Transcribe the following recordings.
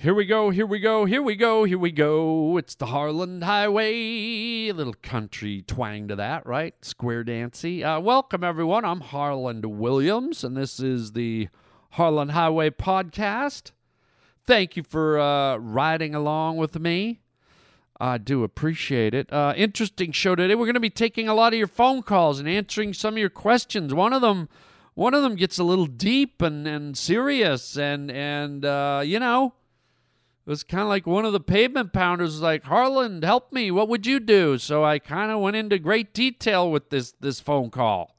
Here we go, here we go, here we go, here we go. It's the Harland Highway. A little country twang to that, right? Square dancey. Welcome, everyone. I'm Harland Williams, and this is the Harland Highway podcast. Thank you for riding along with me. I do appreciate it. Interesting show today. We're going to be taking a lot of your phone calls and answering some of your questions. One of them gets a little deep and serious and you know, it was kind of like one of the pavement pounders was like, Harland, help me. What would you do? So I kind of went into great detail with this phone call.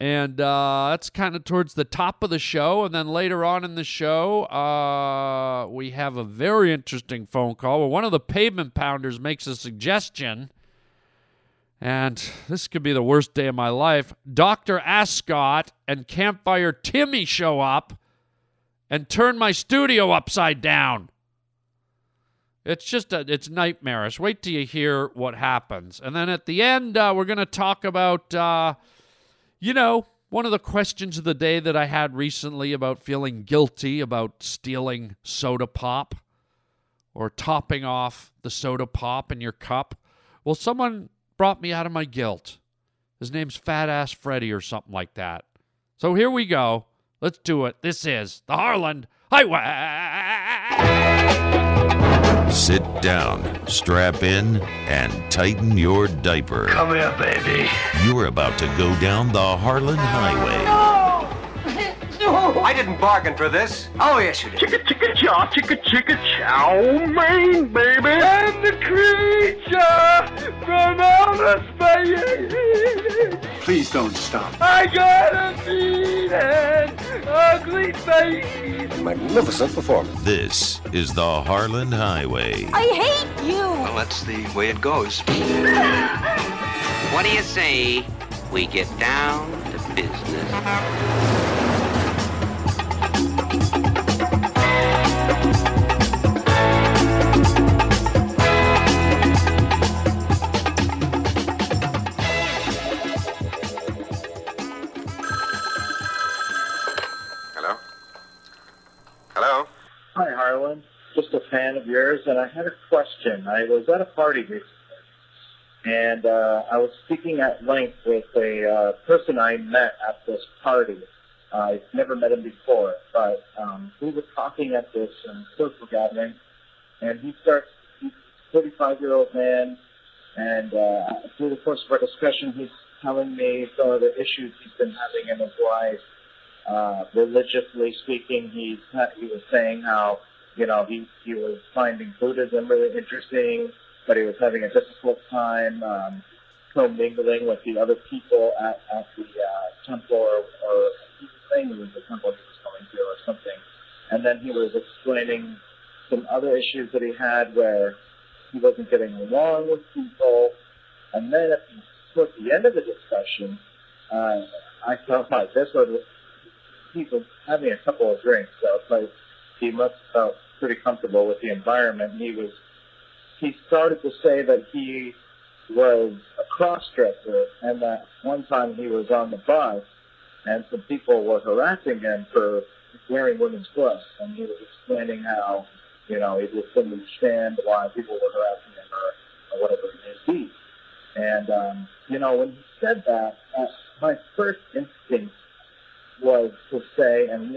And that's kind of towards the top of the show. And then later on in the show, we have a very interesting phone call where one of the pavement pounders makes a suggestion. And this could be the worst day of my life. Dr. Ascot and Campfire Timmy show up and turn my studio upside down. It's just it's nightmarish. Wait till you hear what happens. And then at the end, we're going to talk about, you know, one of the questions of the day that I had recently about feeling guilty about stealing soda pop or topping off the soda pop in your cup. Well, someone brought me out of my guilt. His name's Fat-Ass Freddy or something like that. So here we go. Let's do it. This is the Harland Highway. Sit down, strap in, and tighten your diaper. Come here, baby. You're about to go down the Harland Highway. No! No! I didn't bargain for this. Oh, yes, you did. Chicka, chicka, chow, chicka, chicka, chow, main, baby. I'm the creature from outer space. Please don't stop. I gotta be an ugly face. A magnificent performance. This is the Harland Highway. I hate you. Well, that's the way it goes. What do you say we get down to business? Hi, Harland. Just a fan of yours, and I had a question. I was at a party recently, and I was speaking at length with a person I met at this party. I've never met him before, but we were talking at this social gathering, and he's a 35-year-old man, and through the course of our discussion, he's telling me some of the issues he's been having in his life. Religiously speaking, he was saying how, you know, he was finding Buddhism really interesting, but he was having a difficult time commingling with the other people at the temple, or he was saying it was the temple he was going to or something. And then he was explaining some other issues that he had where he wasn't getting along with people. And then towards the end of the discussion, I felt like this was... he was having a couple of drinks, so it's like he must have felt pretty comfortable with the environment. He started to say that he was a cross-dresser, and that one time he was on the bus, and some people were harassing him for wearing women's clothes, and he was explaining how, you know, he just didn't understand why people were harassing him or whatever it may be. And, you know, when he said that, my first instinct was to say, and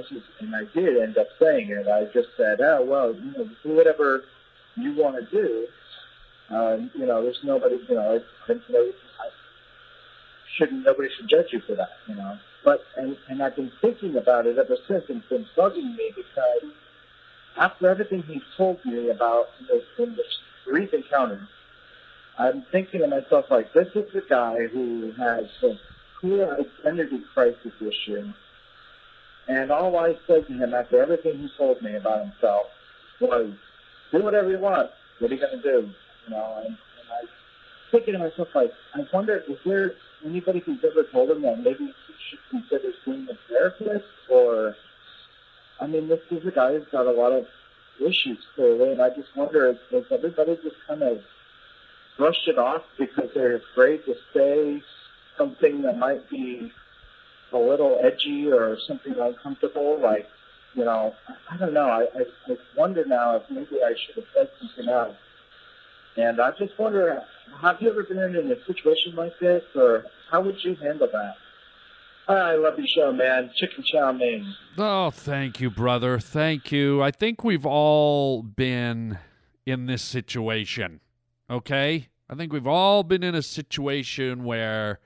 I did end up saying it, I just said, oh, well, you know, do whatever you want to do. You know, there's nobody, you know, nobody should judge you for that, you know. But, and I've been thinking about it ever since, and it's been bugging me, because after everything he told me about this brief encounter, I'm thinking to myself, like, this is the guy who has this clear identity crisis issue. And all I said to him after everything he told me about himself was, do whatever you want. What are you going to do? You know, and I was thinking to myself, like, I wonder if there's anybody who's ever told him that maybe he should consider seeing a therapist, or, I mean, this is a guy who's got a lot of issues clearly, and I just wonder if everybody just kind of brushed it off because they're afraid to say something that might be a little edgy or something uncomfortable, like, you know, I don't know. I wonder now if maybe I should have said something else. And I just wonder, have you ever been in a situation like this, or how would you handle that? I love your show, man. Chicken chow mein. Oh, thank you, brother. Thank you. I think we've all been in this situation, okay? I think we've all been in a situation where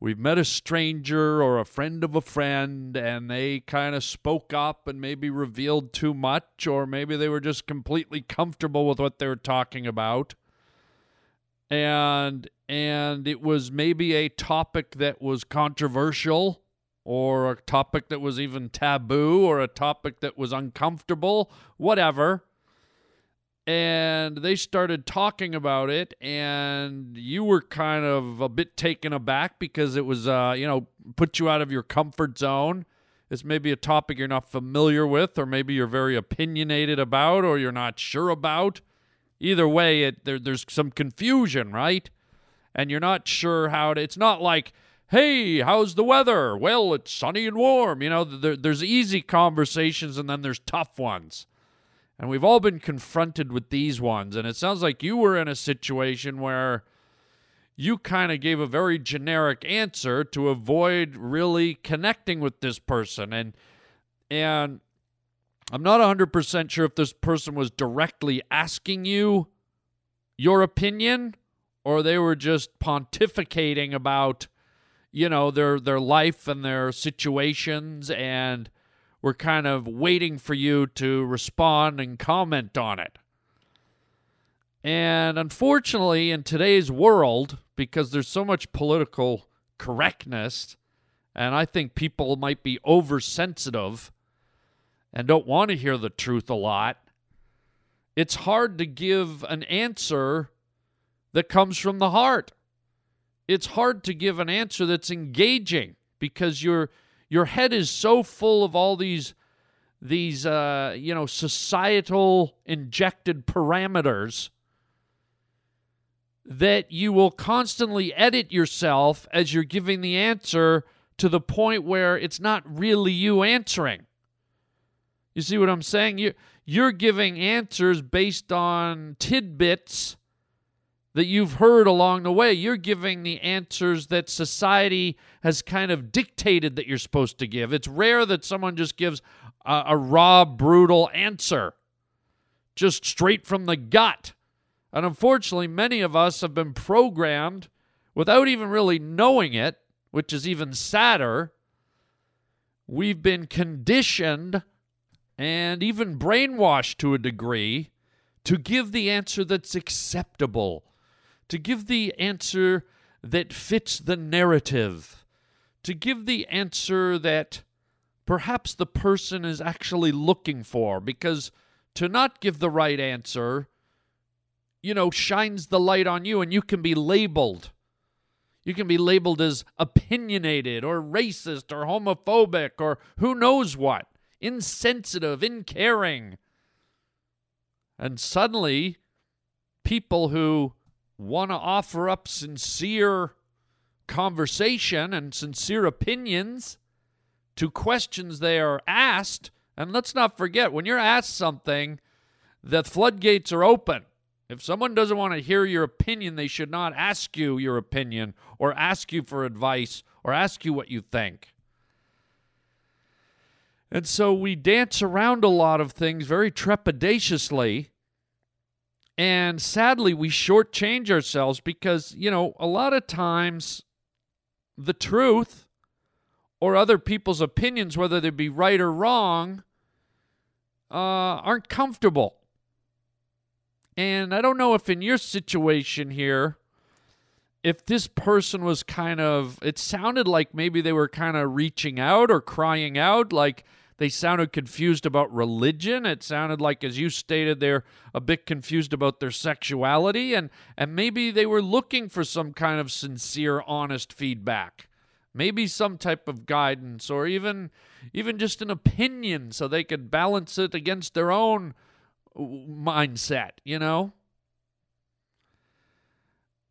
we've met a stranger or a friend of a friend, and they kind of spoke up and maybe revealed too much, or maybe they were just completely comfortable with what they were talking about. And it was maybe a topic that was controversial, or a topic that was even taboo, or a topic that was uncomfortable, whatever. And they started talking about it, and you were kind of a bit taken aback because it was, you know, put you out of your comfort zone. It's maybe a topic you're not familiar with, or maybe you're very opinionated about, or you're not sure about. Either way, there's some confusion, right? And you're not sure how to... It's not like, hey, how's the weather? Well, it's sunny and warm. You know, there's easy conversations, and then there's tough ones. And we've all been confronted with these ones. And it sounds like you were in a situation where you kind of gave a very generic answer to avoid really connecting with this person. And I'm not 100% sure if this person was directly asking you your opinion, or they were just pontificating about, you know, their life and their situations, and we're kind of waiting for you to respond and comment on it. And unfortunately, in today's world, because there's so much political correctness, and I think people might be oversensitive and don't want to hear the truth a lot, it's hard to give an answer that comes from the heart. It's hard to give an answer that's engaging, because your head is so full of all these you know, societal injected parameters that you will constantly edit yourself as you're giving the answer, to the point where it's not really you answering. You see what I'm saying? You're giving answers based on tidbits that you've heard along the way. You're giving the answers that society has kind of dictated that you're supposed to give. It's rare that someone just gives a raw, brutal answer, just straight from the gut. And unfortunately, many of us have been programmed without even really knowing it, which is even sadder. We've been conditioned and even brainwashed to a degree to give the answer that's acceptable, to give the answer that fits the narrative, to give the answer that perhaps the person is actually looking for, because to not give the right answer, you know, shines the light on you, and you can be labeled. You can be labeled as opinionated or racist or homophobic or who knows what. Insensitive, uncaring. And suddenly, people who want to offer up sincere conversation and sincere opinions to questions they are asked, and let's not forget, when you're asked something, the floodgates are open. If someone doesn't want to hear your opinion, they should not ask you your opinion or ask you for advice or ask you what you think. And so we dance around a lot of things very trepidatiously, and sadly we shortchange ourselves because, you know, a lot of times the truth or other people's opinions, whether they be right or wrong, aren't comfortable. And I don't know if in your situation here, if this person was kind of, it sounded like maybe they were kind of reaching out or crying out, like they sounded confused about religion. It sounded like, as you stated, they're a bit confused about their sexuality, and maybe they were looking for some kind of sincere, honest feedback, maybe some type of guidance, or even just an opinion so they could balance it against their own mindset, you know?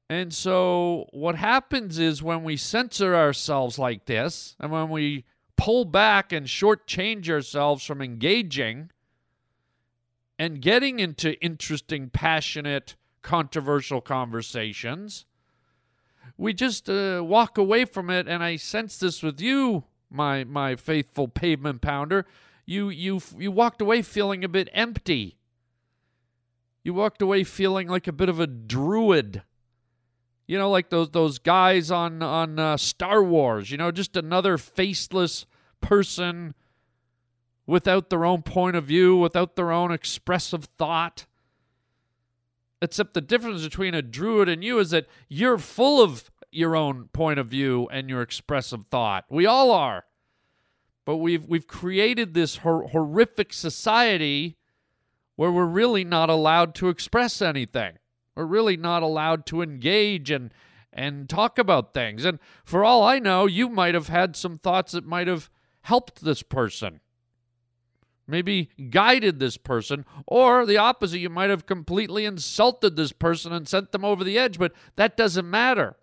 And so what happens is when we censor ourselves like this, and when we pull back and shortchange ourselves from engaging and getting into interesting, passionate, controversial conversations. We just walk away from it, and I sense this with you, my faithful pavement pounder. You walked away feeling a bit empty. You walked away feeling like a bit of a druid. You know, like those guys on Star Wars, you know, just another faceless person without their own point of view, without their own expressive thought. Except the difference between a druid and you is that you're full of your own point of view and your expressive thought. We all are. But we've created this horrific society where we're really not allowed to express anything. We're really not allowed to engage and talk about things. And for all I know, you might have had some thoughts that might have helped this person, maybe guided this person, or the opposite, you might have completely insulted this person and sent them over the edge, but that doesn't matter.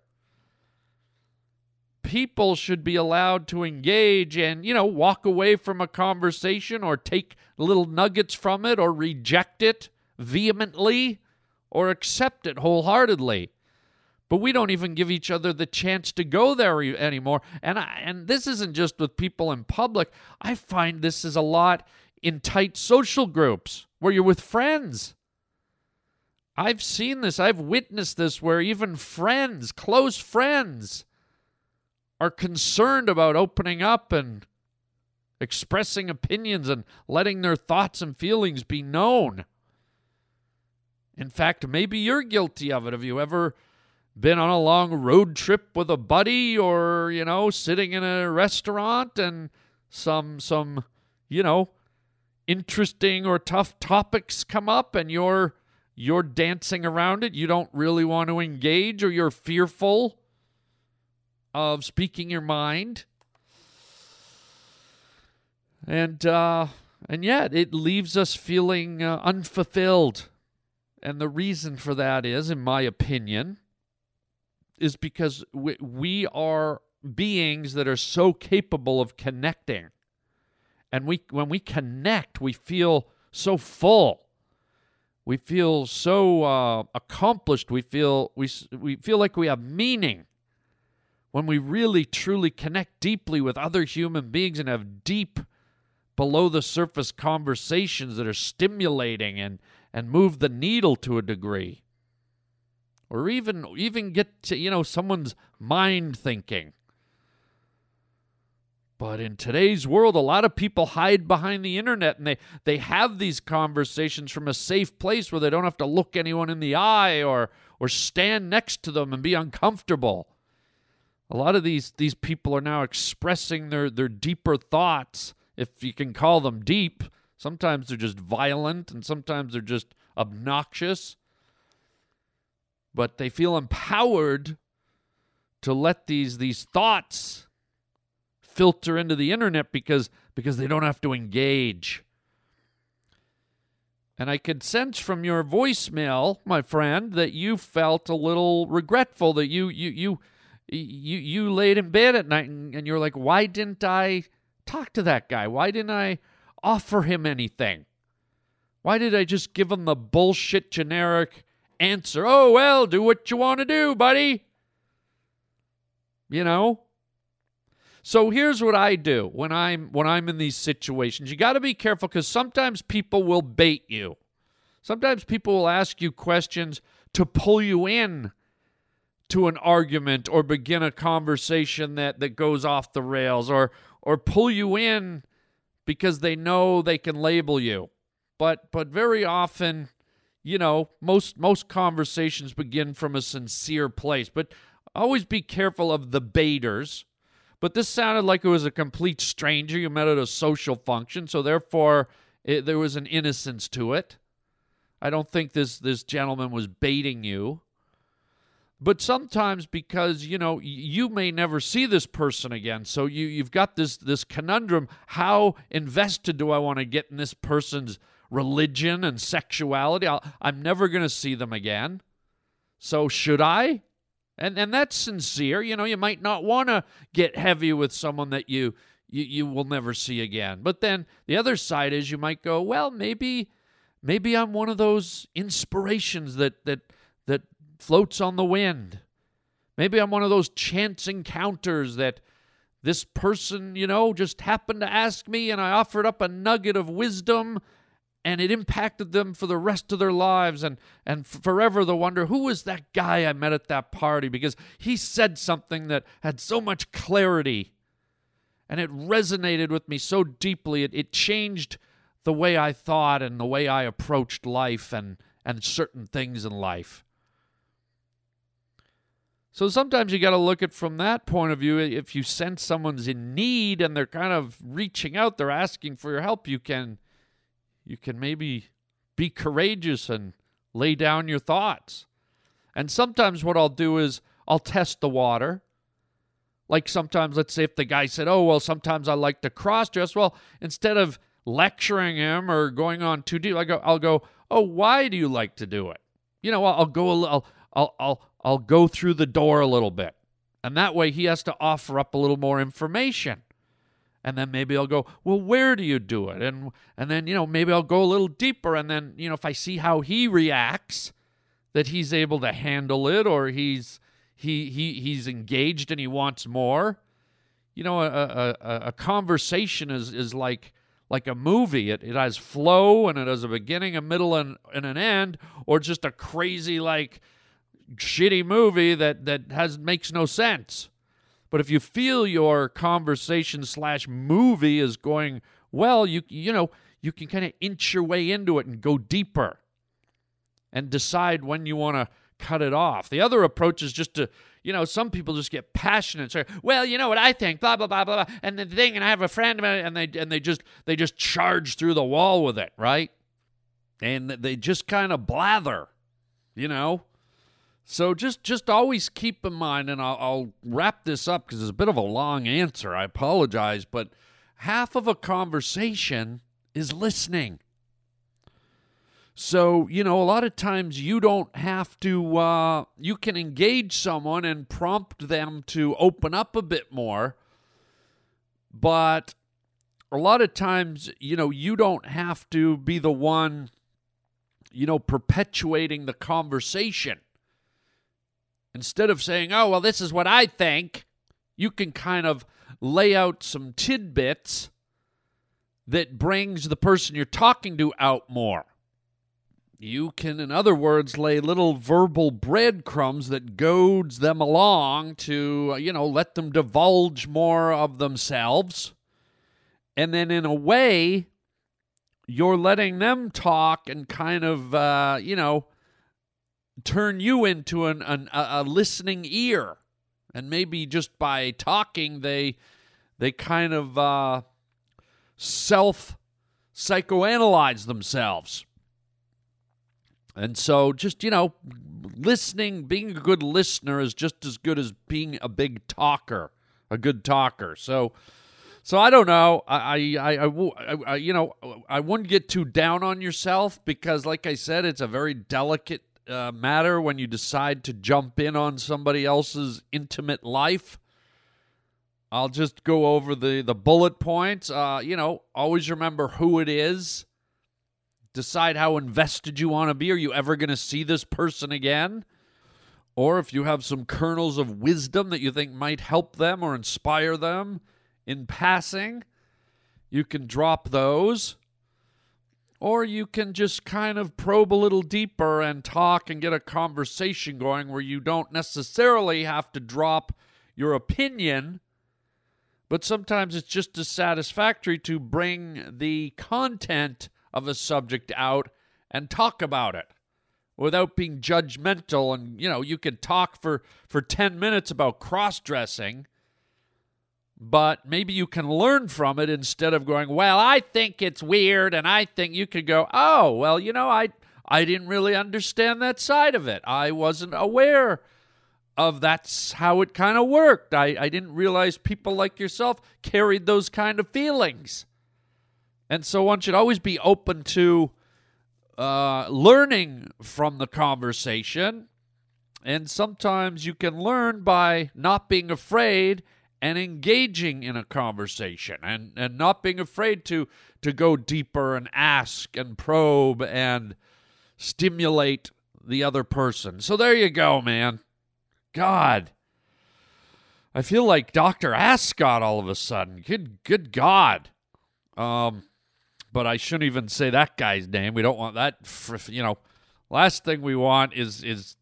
People should be allowed to engage and, you know, walk away from a conversation or take little nuggets from it or reject it vehemently, or accept it wholeheartedly. But we don't even give each other the chance to go there anymore. And this isn't just with people in public. I find this is a lot in tight social groups where you're with friends. I've seen this. I've witnessed this where even friends, close friends, are concerned about opening up and expressing opinions and letting their thoughts and feelings be known. In fact, maybe you're guilty of it. Have you ever been on a long road trip with a buddy or, you know, sitting in a restaurant and some you know, interesting or tough topics come up and you're dancing around it. You don't really want to engage or you're fearful of speaking your mind. And yet it leaves us feeling unfulfilled. And the reason for that is, in my opinion, is because we are beings that are so capable of connecting. And when we connect, we feel so full. We feel so accomplished. We feel like we have meaning. When we really, truly connect deeply with other human beings and have deep, below-the-surface conversations that are stimulating and move the needle to a degree. Or even get to, you know, someone's mind thinking. But in today's world, a lot of people hide behind the internet and they have these conversations from a safe place where they don't have to look anyone in the eye or stand next to them and be uncomfortable. A lot of these people are now expressing their deeper thoughts, if you can call them deep. Sometimes they're just violent, and sometimes they're just obnoxious. But they feel empowered to let these thoughts filter into the internet because they don't have to engage. And I could sense from your voicemail, my friend, that you felt a little regretful that you laid in bed at night and you're like, why didn't I talk to that guy? Why didn't I offer him anything? Why did I just give him the bullshit generic answer? Oh, well, do what you want to do, buddy. You know? So here's what I do when I'm in these situations. You got to be careful because sometimes people will bait you. Sometimes people will ask you questions to pull you in to an argument or begin a conversation that goes off the rails or pull you in because they know they can label you. But very often, you know, most conversations begin from a sincere place. But always be careful of the baiters. But this sounded like it was a complete stranger you met at a social function, so therefore there was an innocence to it. I don't think this gentleman was baiting you. But sometimes because, you know, you may never see this person again, so you've got this conundrum, how invested do I want to get in this person's religion and sexuality? I'm never going to see them again, so should I? And that's sincere. You know, you might not want to get heavy with someone that you you will never see again. But then the other side is you might go, well, maybe I'm one of those inspirations that floats on the wind. Maybe I'm one of those chance encounters that this person, you know, just happened to ask me and I offered up a nugget of wisdom and it impacted them for the rest of their lives and forever they'll wonder, who was that guy I met at that party? Because he said something that had so much clarity and it resonated with me so deeply. It changed the way I thought and the way I approached life and certain things in life. So sometimes you got to look at from that point of view. If you sense someone's in need and they're kind of reaching out, they're asking for your help, you can maybe be courageous and lay down your thoughts. And sometimes what I'll do is I'll test the water. Like sometimes, let's say if the guy said, oh, well, sometimes I like to cross-dress. Well, instead of lecturing him or going on too deep, I'll go, oh, why do you like to do it? You know, I'll go through the door a little bit. And that way he has to offer up a little more information. And then maybe I'll go, well, where do you do it? And then, you know, maybe I'll go a little deeper. And then, you know, if I see how he reacts, that he's able to handle it or he's engaged and he wants more. You know, a conversation is like a movie. It has flow and it has a beginning, a middle, and an end, or just a crazy, like, shitty movie that makes no sense. But if you feel your conversation/movie is going well, you can kind of inch your way into it and go deeper and decide when you want to cut it off. The other approach is just to, you know, some people just get passionate and say, well, you know what I think, blah, blah, blah, blah, blah, and the thing, and I have a friend, and they just charge through the wall with it, right? And they just kind of blather, you know? So just always keep in mind, and I'll wrap this up because it's a bit of a long answer. I apologize, but half of a conversation is listening. So, you know, a lot of times you don't have to, you can engage someone and prompt them to open up a bit more, but a lot of times, you know, you don't have to be the one, you know, perpetuating the conversation. Instead of saying, oh, well, this is what I think, you can kind of lay out some tidbits that brings the person you're talking to out more. You can, in other words, lay little verbal breadcrumbs that goads them along to, you know, let them divulge more of themselves. And then in a way, you're letting them talk and kind of, you know, turn you into a listening ear, and maybe just by talking, they kind of self-psychoanalyze themselves. And so, just, you know, listening, being a good listener is just as good as being a good talker. So I don't know. I you know, I wouldn't get too down on yourself because, like I said, it's a very delicate matter when you decide to jump in on somebody else's intimate life. I'll just go over the bullet points. You know, always remember who it is. Decide how invested you want to be. Are you ever going to see this person again? Or if you have some kernels of wisdom that you think might help them or inspire them in passing, you can drop those. Or you can just kind of probe a little deeper and talk and get a conversation going where you don't necessarily have to drop your opinion, but sometimes it's just as satisfactory to bring the content of a subject out and talk about it without being judgmental. And, you know, you can talk for 10 minutes about cross-dressing, but maybe you can learn from it instead of going, well, I think it's weird, and I think you could go, oh, well, you know, I didn't really understand that side of it. I wasn't aware of that's how it kind of worked. I didn't realize people like yourself carried those kind of feelings. And so one should always be open to learning from the conversation. And sometimes you can learn by not being afraid and engaging in a conversation and not being afraid to go deeper and ask and probe and stimulate the other person. So there you go, man. God. I feel like Dr. Ascot all of a sudden. Good God. But I shouldn't even say that guy's name. We don't want that. Last thing we want is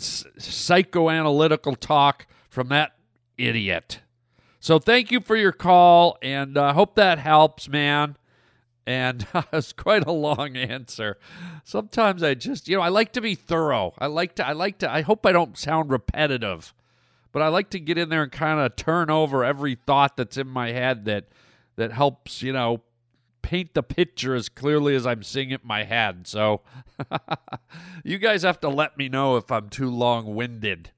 psychoanalytical talk from that idiot. So thank you for your call, and I hope that helps, man. And it's quite a long answer. Sometimes I just, I like to be thorough. I like to. I hope I don't sound repetitive, but I like to get in there and kind of turn over every thought that's in my head that helps, paint the picture as clearly as I'm seeing it in my head. So you guys have to let me know if I'm too long-winded,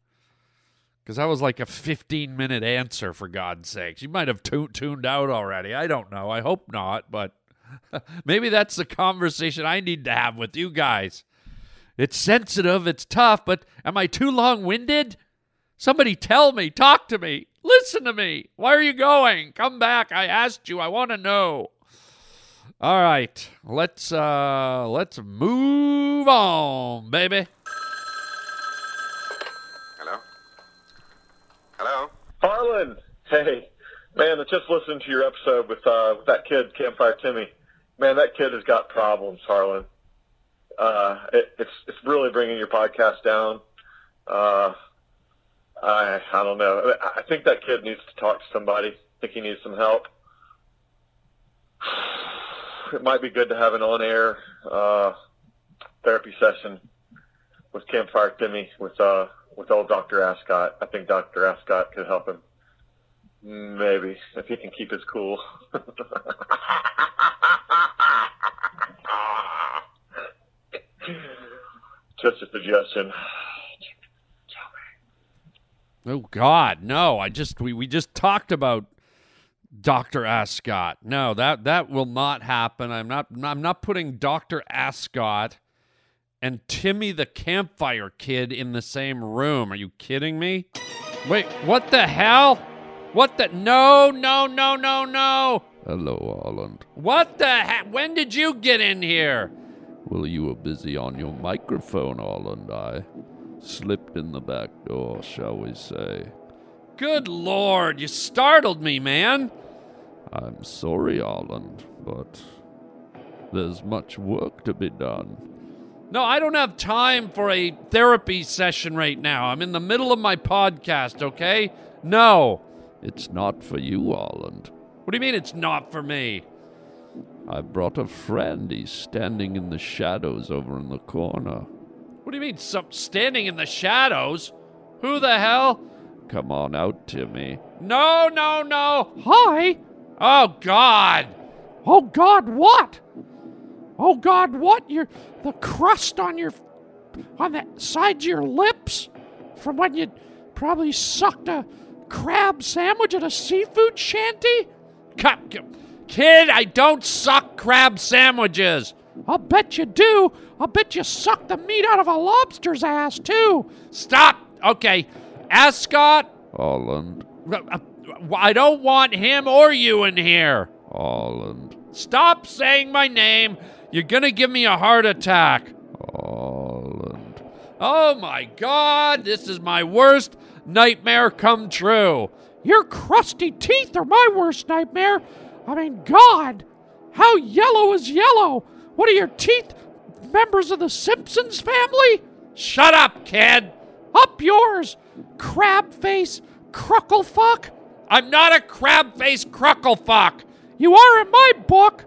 because that was like a 15-minute answer, for God's sakes. You might have tuned out already. I don't know. I hope not, but maybe that's the conversation I need to have with you guys. It's sensitive. It's tough, but am I too long-winded? Somebody tell me. Talk to me. Listen to me. Where are you going? Come back. I asked you. I want to know. All right. Let's move on, baby. Hello? Hello? Harland. Hey. Man, I just listened to your episode with that kid, Campfire Timmy. Man, that kid has got problems, Harland. It's really bringing your podcast down. I don't know. I think that kid needs to talk to somebody. I think he needs some help. It might be good to have an on-air therapy session with Campfire Timmy with old Dr. Ascot. I think Dr. Ascot could help him. Maybe, if he can keep his cool. Just a suggestion. Oh, God, no. We just talked about Dr. Ascot. No, that will not happen. I'm not putting Dr. Ascot and Timmy the Campfire Kid in the same room. Are you kidding me? Wait, what the hell? No. Hello, Harland. What the heck? When did you get in here? Well, you were busy on your microphone, Harland. I slipped in the back door, shall we say. Good Lord, you startled me, man. I'm sorry, Harland, but there's much work to be done. No, I don't have time for a therapy session right now. I'm in the middle of my podcast, okay? No. It's not for you, Harland. What do you mean it's not for me? I brought a friend. He's standing in the shadows over in the corner. What do you mean, standing in the shadows? Who the hell? Come on out, Timmy. No. Hi. Oh, God, what? Oh, God, what? The crust on the sides of your lips from when you probably sucked a crab sandwich at a seafood shanty? Kid, I don't suck crab sandwiches. I'll bet you do. I'll bet you suck the meat out of a lobster's ass, too. Stop. Okay. Ascot. Harland. I don't want him or you in here. Harland. Stop saying my name. You're going to give me a heart attack. Harland. Oh, my God. This is my worst nightmare come true. Your crusty teeth are my worst nightmare. I mean, God, how yellow is yellow? What are your teeth? Members of the Simpsons family? Shut up, kid. Up yours, crab face cruckle fuck. I'm not a crab face cruckle fuck. You are in my book,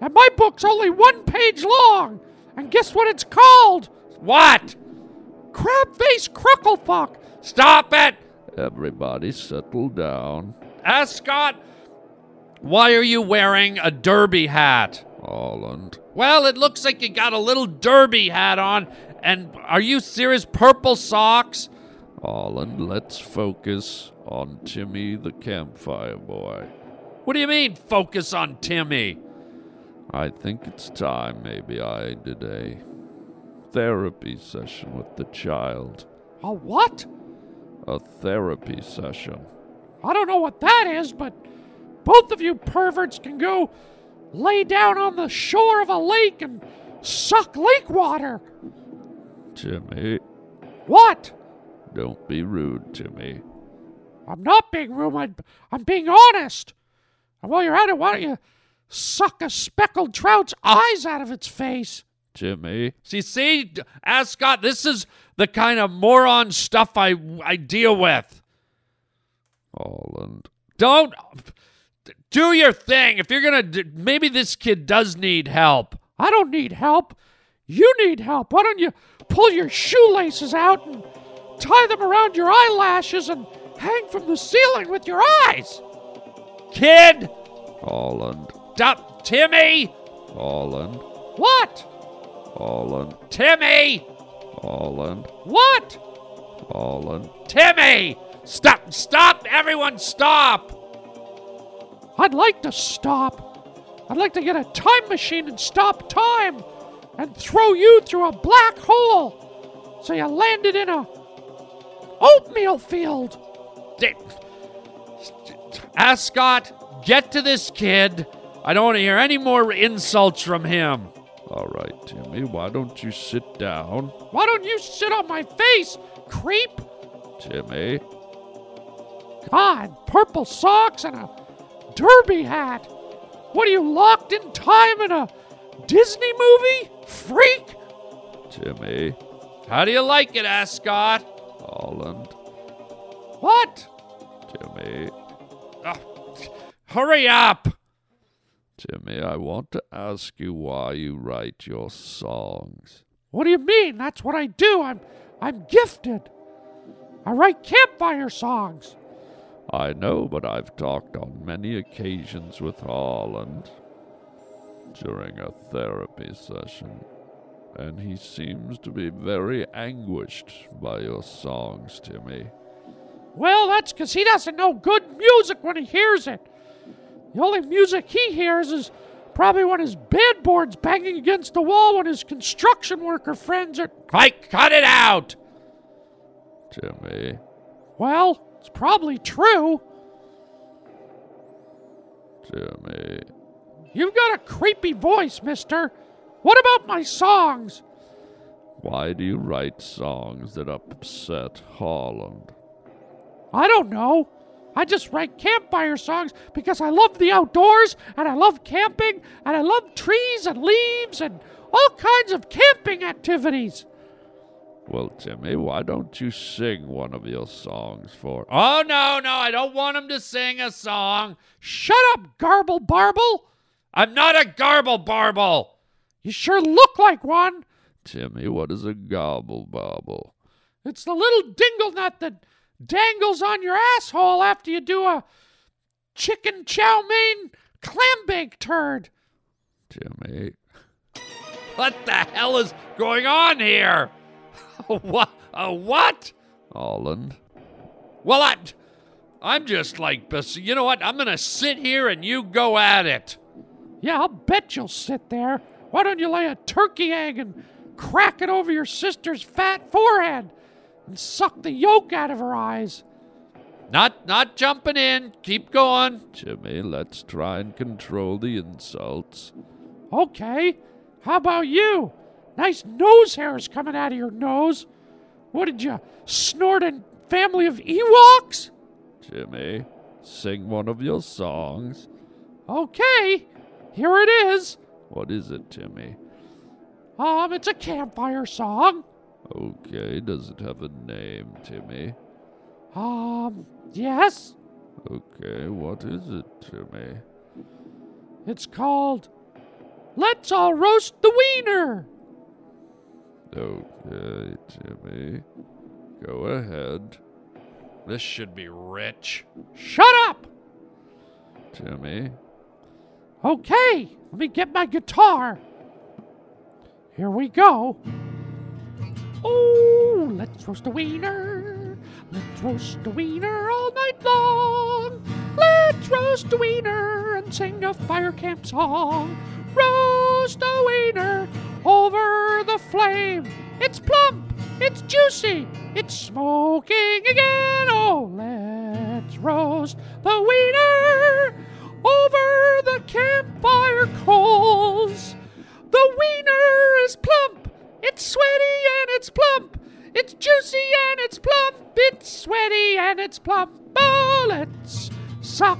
and my book's only 1 page long. And guess what it's called? What? Crab face cruckle fuck. Stop it. Everybody settle down. Ascot, why are you wearing a derby hat? Harland. Well, it looks like you got a little derby hat on, and are you serious? Purple socks? Harland, let's focus on Timmy the Campfire Boy. What do you mean, focus on Timmy? I think it's time maybe I did a therapy session with the child. A what? A therapy session. I don't know what that is, but both of you perverts can go lay down on the shore of a lake and suck lake water. Timmy. What? Don't be rude to me. I'm not being rude. I'm being honest. And while you're at it, why don't you suck a speckled trout's eyes out of its face? Timmy. See, Ascot, this is the kind of moron stuff I deal with. Holland. Don't. Do your thing. If you're going to, maybe this kid does need help. I don't need help. You need help. Why don't you pull your shoelaces out and tie them around your eyelashes and hang from the ceiling with your eyes? Kid! Holland. Stop, Timmy! Holland. What? Holland. Timmy! Holland. What? Holland. Timmy! Stop! Stop! Everyone stop! I'd like to stop. I'd like to get a time machine and stop time and throw you through a black hole so you landed in a oatmeal field. Ascot, get to this kid. I don't want to hear any more insults from him. All right, Timmy, why don't you sit down? Why don't you sit on my face, creep? Timmy. God, purple socks and a derby hat. What are you, locked in time in a Disney movie? Freak! Timmy. How do you like it, Ascot? Holland. What? Timmy. Hurry up! Timmy, I want to ask you why you write your songs. What do you mean? That's what I do. I'm gifted. I write campfire songs. I know, but I've talked on many occasions with Harland during a therapy session, and he seems to be very anguished by your songs, Timmy. Well, that's because he doesn't know good music when he hears it. The only music he hears is probably when his bedboard's banging against the wall when his construction worker friends are... I cut it out! Timmy. Well, it's probably true. Timmy. You've got a creepy voice, mister. What about my songs? Why do you write songs that upset Harland? I don't know. I just write campfire songs because I love the outdoors, and I love camping, and I love trees and leaves and all kinds of camping activities. Well, Timmy, why don't you sing one of your songs for... Oh, no, I don't want him to sing a song. Shut up, Garble Barble. I'm not a Garble Barble. You sure look like one. Timmy, what is a Garble Barble? It's the little dingle nut that dangles on your asshole after you do a chicken chow mein clam bake turd. Timmy. What the hell is going on here? What? Holland. Well, I'm just like, you know what? I'm going to sit here and you go at it. Yeah, I'll bet you'll sit there. Why don't you lay a turkey egg and crack it over your sister's fat forehead and suck the yolk out of her eyes? Not jumping in. Keep going. Timmy, let's try and control the insults. Okay. How about you? Nice nose hairs coming out of your nose. What did you snort a family of Ewoks? Timmy, sing one of your songs. Okay, here it is. What is it, Timmy? It's a campfire song. Okay, does it have a name, Timmy? Yes. Okay, what is it, Timmy? It's called Let's All Roast the Wiener. Okay, Timmy. Go ahead. This should be rich. Shut up! Timmy. Okay, let me get my guitar. Here we go. Oh, let's roast a wiener. Let's roast a wiener all night long. Let's roast a wiener and sing a fire camp song. Roast a wiener over the flame. It's plump, it's juicy, it's smoking again. Oh, let Let's roast the wiener over the campfire coals. The wiener is plump. It's sweaty and it's plump. It's juicy and it's plump. It's sweaty and it's plump. Oh, let's suck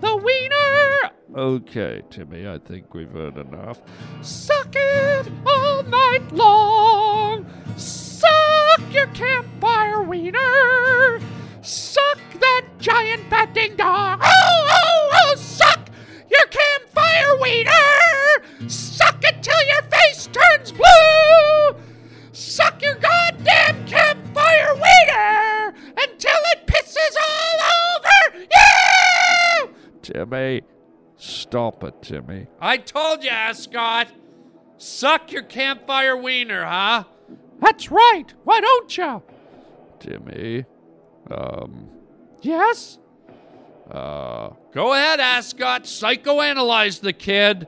the wiener. Okay, Timmy, I think we've heard enough. Suck it all night long. Suck your campfire wiener. Suck that giant fat ding dong. Oh, oh, oh, suck your campfire wiener. Suck it till your face turns blue. Suck your goddamn campfire wiener until it pisses all over you. Timmy. Stop it, Timmy. I told you, Ascot. Suck your campfire wiener, huh? That's right. Why don't you? Timmy. Yes? Go ahead, Ascot. Psychoanalyze the kid.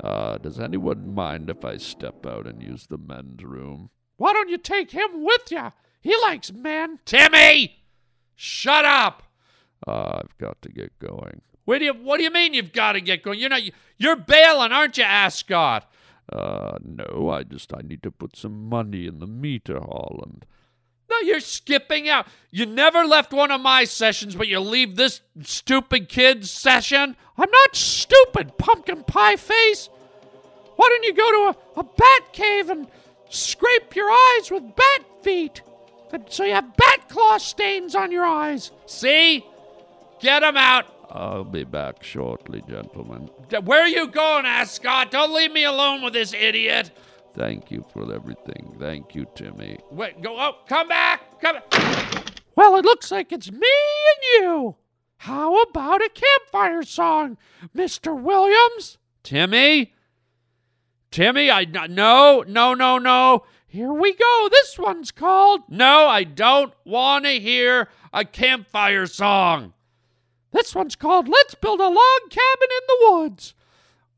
Does anyone mind if I step out and use the men's room? Why don't you take him with you? He likes men. Timmy! Shut up! I've got to get going. What do you mean you've got to get going? You're bailing, aren't you, Ascot? No, I need to put some money in the meter, Harland. No, you're skipping out. You never left one of my sessions, but you leave this stupid kid's session? I'm not stupid, pumpkin pie face. Why don't you go to a bat cave and scrape your eyes with bat feet? And so you have bat claw stains on your eyes. See? Get him out. I'll be back shortly, gentlemen. Where are you going, Ascot? Don't leave me alone with this idiot. Thank you for everything. Thank you, Timmy. Wait, go, oh, come back, come back. Well, it looks like it's me and you. How about a campfire song, Mr. Williams? Timmy? Timmy, no. Here we go. This one's called... No, I don't want to hear a campfire song. This one's called Let's Build a Log Cabin in the Woods.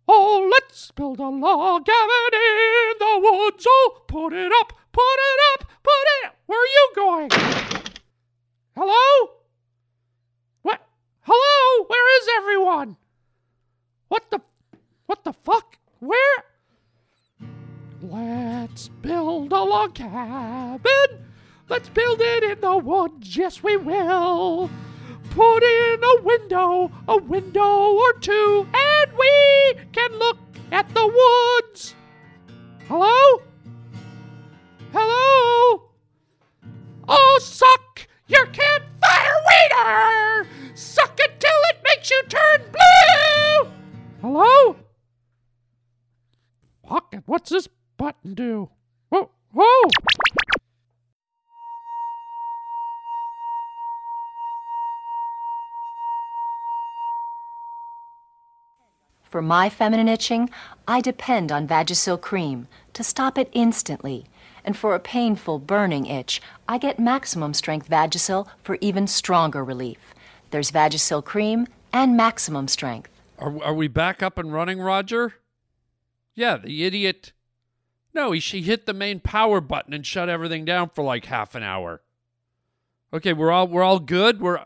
Oh, let's build a log cabin in the woods. Oh, put it up, put it up, put it up. Where are you going? Hello? What? Hello? Where is everyone? What the fuck? Where? Let's build a log cabin. Let's build it in the woods. Yes, we will. Put in a window or two, and we can look at the woods. Hello? Hello? Oh, suck your campfire wiener! Suck it till it makes you turn blue! Hello? Fuck it, what's this button do? Whoa, whoa! For my feminine itching, I depend on Vagisil cream to stop it instantly. And for a painful, burning itch, I get maximum strength Vagisil for even stronger relief. There's Vagisil cream and maximum strength. Are we back up and running, Roger? Yeah, the idiot. No, she hit the main power button and shut everything down for like half an hour. Okay, we're all good. We're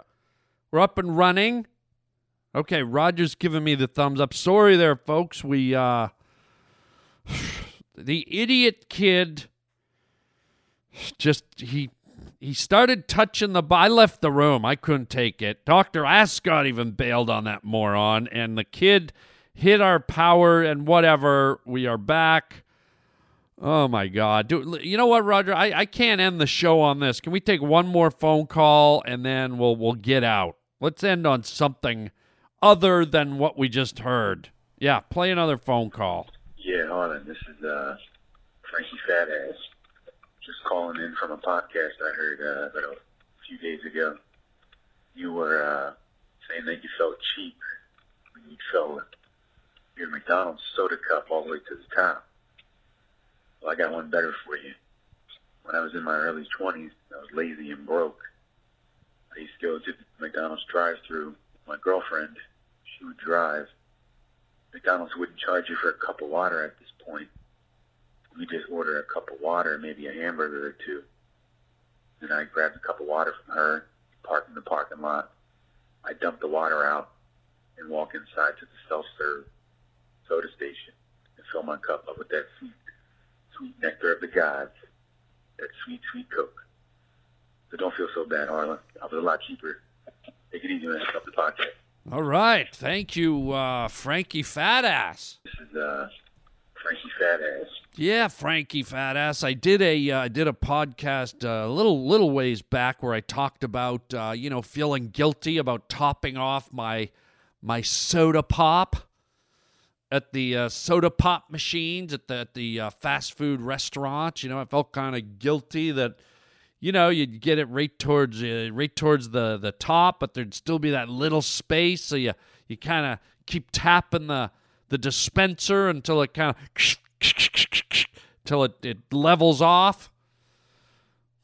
up and running. Okay, Roger's giving me the thumbs up. Sorry there, folks. The idiot kid just, he started touching I left the room. I couldn't take it. Dr. Ascot even bailed on that moron, and the kid hit our power and whatever. We are back. Oh, my God. Dude, you know what, Roger? I can't end the show on this. Can we take one more phone call, and then we'll get out? Let's end on something other than what we just heard. Yeah, play another phone call. Yeah, Harlan, this is Frankie Fat-Ass. Just calling in from a podcast I heard about a few days ago. You were saying that you felt cheap when you filled your McDonald's soda cup all the way to the top. Well, I got one better for you. When I was in my early 20s, I was lazy and broke. I used to go to the McDonald's drive-thru. My girlfriend, she would drive. McDonald's wouldn't charge you for a cup of water at this point. We just order a cup of water, maybe a hamburger or two. Then I grabbed a cup of water from her, parked in the parking lot, I dump the water out and walk inside to the self-serve soda station and fill my cup up with that sweet, sweet nectar of the gods, that sweet, sweet Coke. So don't feel so bad, Harlan. I was a lot cheaper. Take it easy, man. Stop the podcast. All right. Thank you, Frankie Fat-Ass. This is Frankie Fat-Ass. Yeah, Frankie Fat-Ass. I did a podcast a little ways back where I talked about feeling guilty about topping off my soda pop at the soda pop machines at the fast food restaurants. You know, I felt kind of guilty that, you know, you'd get it right towards the top, but there'd still be that little space. So you kind of keep tapping the dispenser until it kind of till it levels off.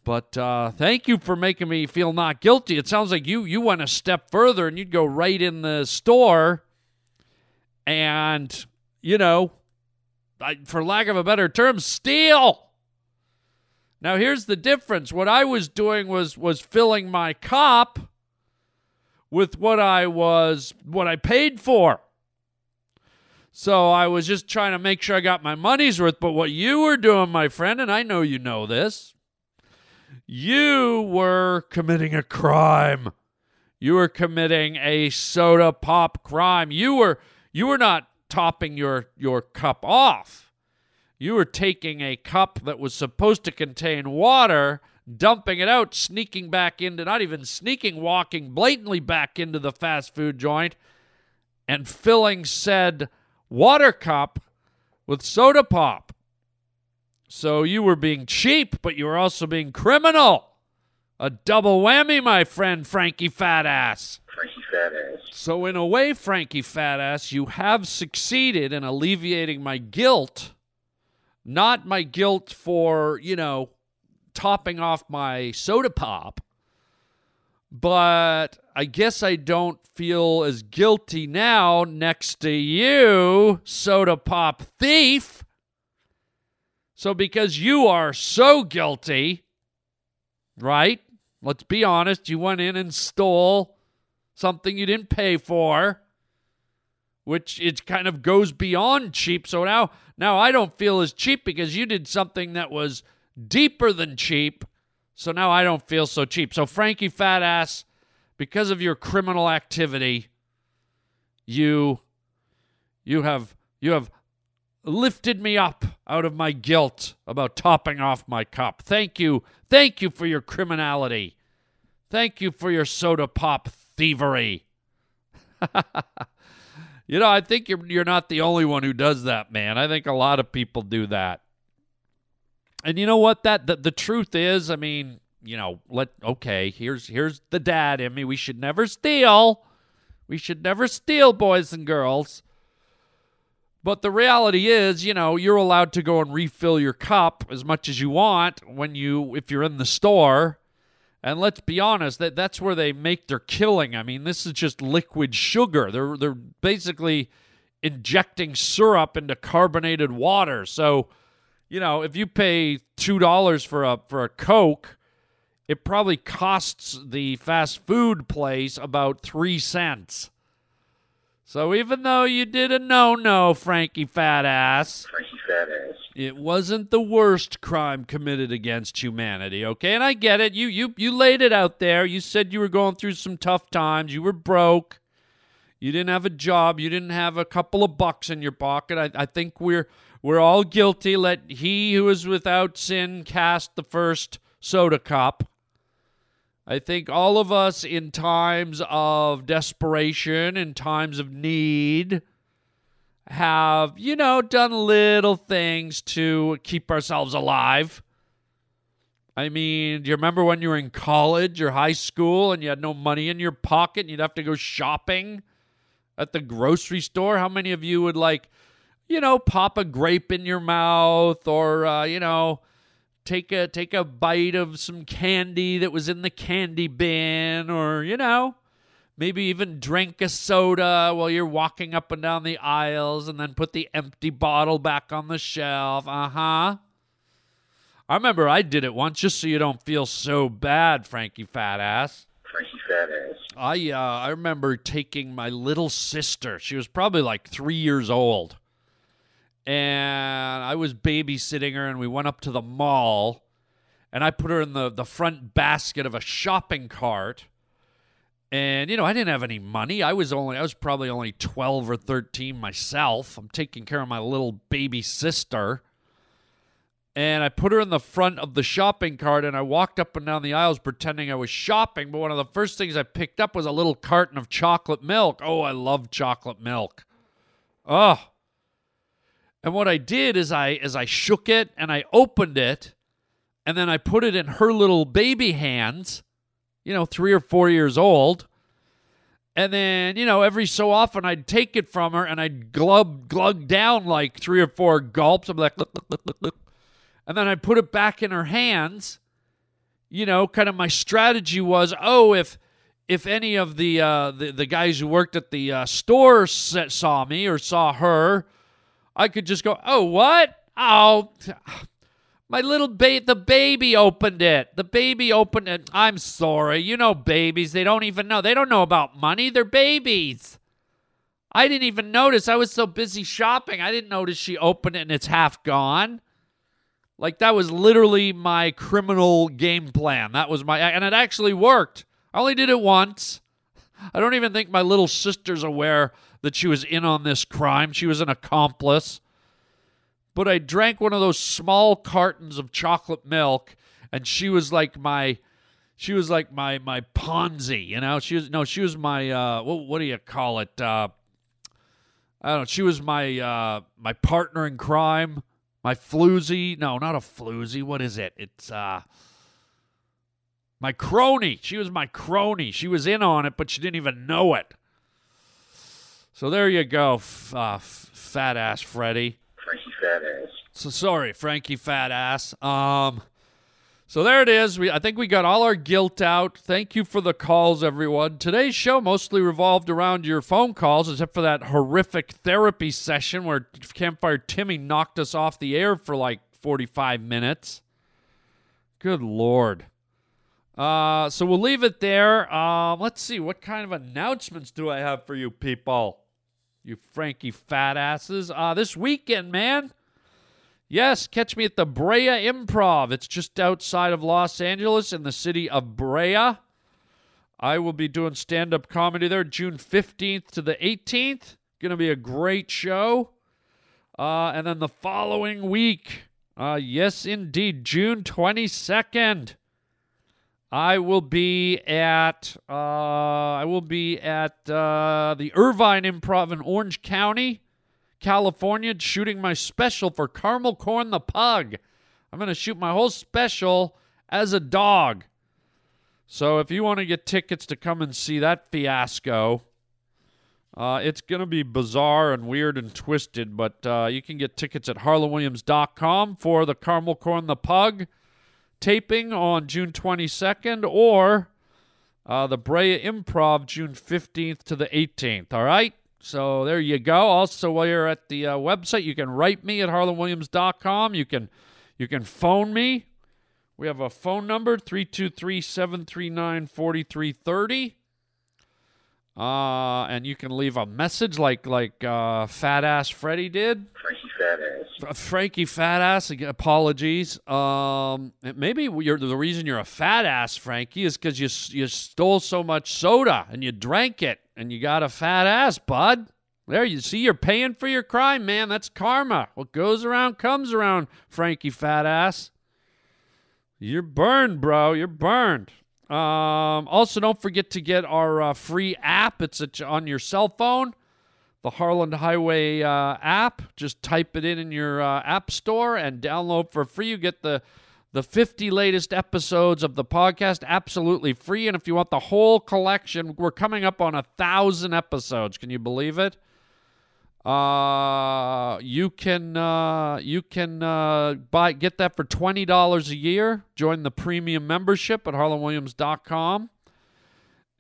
But thank you for making me feel not guilty. It sounds like you went a step further and you'd go right in the store and, you know, for lack of a better term, steal. Now, here's the difference. What I was doing was filling my cup with what I paid for. So I was just trying to make sure I got my money's worth. But what you were doing, my friend, and I know you know this, you were committing a crime. You were committing a soda pop crime. You were not topping your cup off. You were taking a cup that was supposed to contain water, dumping it out, sneaking back into, not even sneaking, walking blatantly back into the fast food joint and filling said water cup with soda pop. So you were being cheap, but you were also being criminal. A double whammy, my friend, Frankie Fat-Ass. Frankie Fat-Ass. So in a way, Frankie Fat-Ass, you have succeeded in alleviating my guilt. Not my guilt for, you know, topping off my soda pop, but I guess I don't feel as guilty now next to you, soda pop thief. So because you are so guilty, right? Let's be honest, you went in and stole something you didn't pay for, which it kind of goes beyond cheap. So now I don't feel as cheap because you did something that was deeper than cheap. So now I don't feel so cheap. So Frankie Fat-Ass, because of your criminal activity, you have lifted me up out of my guilt about topping off my cup. Thank you for your criminality. Thank you for your soda pop thievery. You know, I think you're not the only one who does that, man. I think a lot of people do that. And you know what? The truth is, I mean, you know, here's the dad in me. We should never steal. We should never steal, boys and girls. But the reality is, you know, you're allowed to go and refill your cup as much as you want if you're in the store. And let's be honest, that's where they make their killing. I mean, this is just liquid sugar. They're basically injecting syrup into carbonated water. So, you know, if you pay $2 for a Coke, it probably costs the fast food place about 3 cents. So even though you did a no-no, Frankie Fat-Ass. Frankie Fat-Ass. It wasn't the worst crime committed against humanity, okay? And I get it. You laid it out there. You said you were going through some tough times. You were broke. You didn't have a job. You didn't have a couple of bucks in your pocket. I think we're all guilty. Let he who is without sin cast the first soda cup. I think all of us in times of desperation, in times of need, have, you know, done little things to keep ourselves alive. I mean, do you remember when you were in college or high school and you had no money in your pocket and you'd have to go shopping at the grocery store? How many of you would, like, you know, pop a grape in your mouth or, you know, take a bite of some candy that was in the candy bin or, you know, maybe even drink a soda while you're walking up and down the aisles and then put the empty bottle back on the shelf. Uh-huh. I remember I did it once just so you don't feel so bad, Frankie Fat-Ass. Frankie Fat-Ass. Fat-Ass? I remember taking my little sister. She was probably like 3 years old. And I was babysitting her, and we went up to the mall, and I put her in the front basket of a shopping cart. And, you know, I didn't have any money. I was probably only 12 or 13 myself. I'm taking care of my little baby sister. And I put her in the front of the shopping cart, and I walked up and down the aisles pretending I was shopping. But one of the first things I picked up was a little carton of chocolate milk. Oh, I love chocolate milk. Oh. And what I did is I shook it and I opened it, and then I put it in her little baby hands, you know, 3 or 4 years old. And then, you know, every so often I'd take it from her and I'd glug down like 3 or 4 gulps. I'm like, look. And then I'd put it back in her hands. You know, kind of my strategy was, oh, if any of the guys who worked at the store saw me or saw her, I could just go, oh, what? Oh, my little baby, the baby opened it. The baby opened it. I'm sorry. You know babies, they don't even know. They don't know about money. They're babies. I didn't even notice. I was so busy shopping. I didn't notice she opened it and it's half gone. Like, that was literally my criminal game plan. That was my, and it actually worked. I only did it once. I don't even think my little sister's aware that she was in on this crime. She was an accomplice. But I drank one of those small cartons of chocolate milk, and she was like my Ponzi, you know? She was my, what do you call it? I don't know. She was my partner in crime, my floozy. No, not a floozy. What is it? It's, my crony. She was my crony. She was in on it, but she didn't even know it. So there you go, Fat-Ass Freddy. Frankie Fat-Ass. So sorry, Frankie Fat-Ass. So there it is. I think we got all our guilt out. Thank you for the calls, everyone. Today's show mostly revolved around your phone calls, except for that horrific therapy session where Campfire Timmy knocked us off the air for like 45 minutes. Good Lord. So we'll leave it there. Let's see. What kind of announcements do I have for you people? You Frankie fat asses. This weekend, man. Yes, catch me at the Brea Improv. It's just outside of Los Angeles in the city of Brea. I will be doing stand-up comedy there June 15th to the 18th. Going to be a great show. And then the following week, yes, indeed, June 22nd. I will be at the Irvine Improv in Orange County, California, shooting my special for Carmel Corn the Pug. I'm going to shoot my whole special as a dog. So if you want to get tickets to come and see that fiasco, it's going to be bizarre and weird and twisted, but you can get tickets at harlandwilliams.com for the Carmel Corn the Pug taping on June 22nd or the Brea Improv June 15th to the 18th, all right? So there you go. Also, while you're at the website, you can write me at harlandwilliams.com. You can phone me. We have a phone number, 323-739-4330. And you can leave a message like Fat-Ass Freddy did. Frankie Fat-Ass. Frankie Fat-Ass, apologies. Maybe the reason you're a fat-ass, Frankie, is because you stole so much soda and you drank it and you got a fat ass, bud. There, you see, you're paying for your crime, man. That's karma. What goes around comes around, Frankie Fat-Ass. You're burned, bro. You're burned. Also, don't forget to get our free app. It's on your cell phone, the Harland Highway app. Just type it in your app store and download for free. You get the 50 latest episodes of the podcast absolutely free. And if you want the whole collection, we're coming up on 1,000 episodes. Can you believe it? You can get that for $20 a year. Join the premium membership at harlandwilliams.com.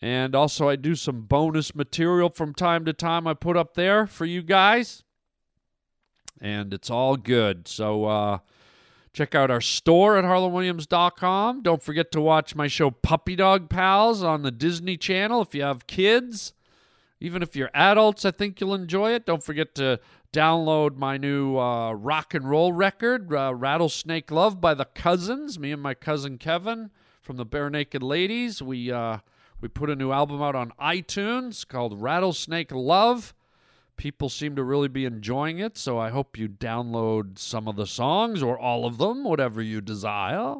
And also I do some bonus material from time to time I put up there for you guys. And it's all good. So Check out our store at harlandwilliams.com. Don't forget to watch my show Puppy Dog Pals on the Disney Channel if you have kids. Even if you're adults, I think you'll enjoy it. Don't forget to download my new rock and roll record, Rattlesnake Love by The Cousins. Me and my cousin Kevin from the Barenaked Ladies. We put a new album out on iTunes called Rattlesnake Love. People seem to really be enjoying it, so I hope you download some of the songs or all of them, whatever you desire.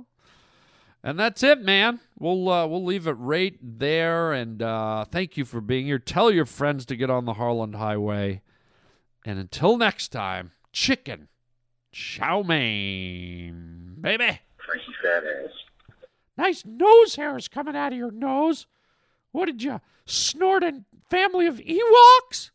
And that's it, man. We'll leave it right there, and thank you for being here. Tell your friends to get on the Harland Highway. And until next time, chicken chow mein, baby. Frankie Fat-Ass. Nice nose hairs coming out of your nose. What did you snort, a family of Ewoks?